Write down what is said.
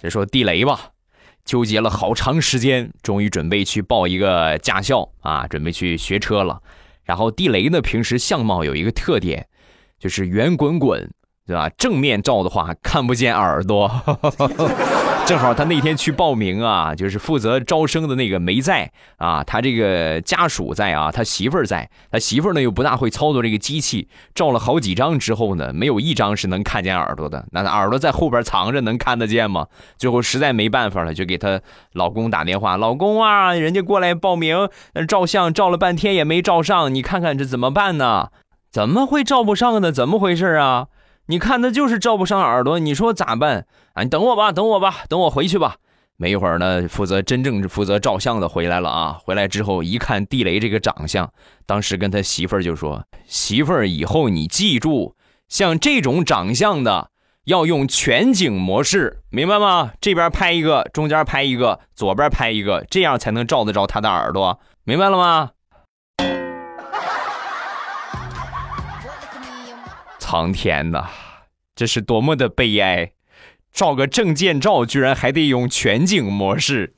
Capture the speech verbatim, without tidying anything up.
这说地雷吧，纠结了好长时间，终于准备去报一个驾校啊，准备去学车了。然后地雷呢，平时相貌有一个特点，就是圆滚滚，对吧？正面照的话看不见耳朵。正好他那天去报名啊，就是负责招生的那个没在啊，他这个家属在啊，他媳妇儿在，他媳妇儿呢又不大会操作这个机器，照了好几张之后呢，没有一张是能看见耳朵的，那耳朵在后边藏着能看得见吗？最后实在没办法了，就给他老公打电话，老公啊，人家过来报名，照相照了半天也没照上，你看看这怎么办呢？怎么会照不上呢？怎么回事啊？你看他就是照不上耳朵，你说咋办啊？你等我吧，等我吧，等我回去吧。没一会儿呢，负责真正负责照相的回来了啊。回来之后一看地雷这个长相，当时跟他媳妇儿就说：“媳妇儿，以后你记住，像这种长相的要用全景模式，明白吗？这边拍一个，中间拍一个，左边拍一个，这样才能照得着他的耳朵，明白了吗？”苍天呐，这是多么的悲哀！照个证件照，居然还得用全景模式。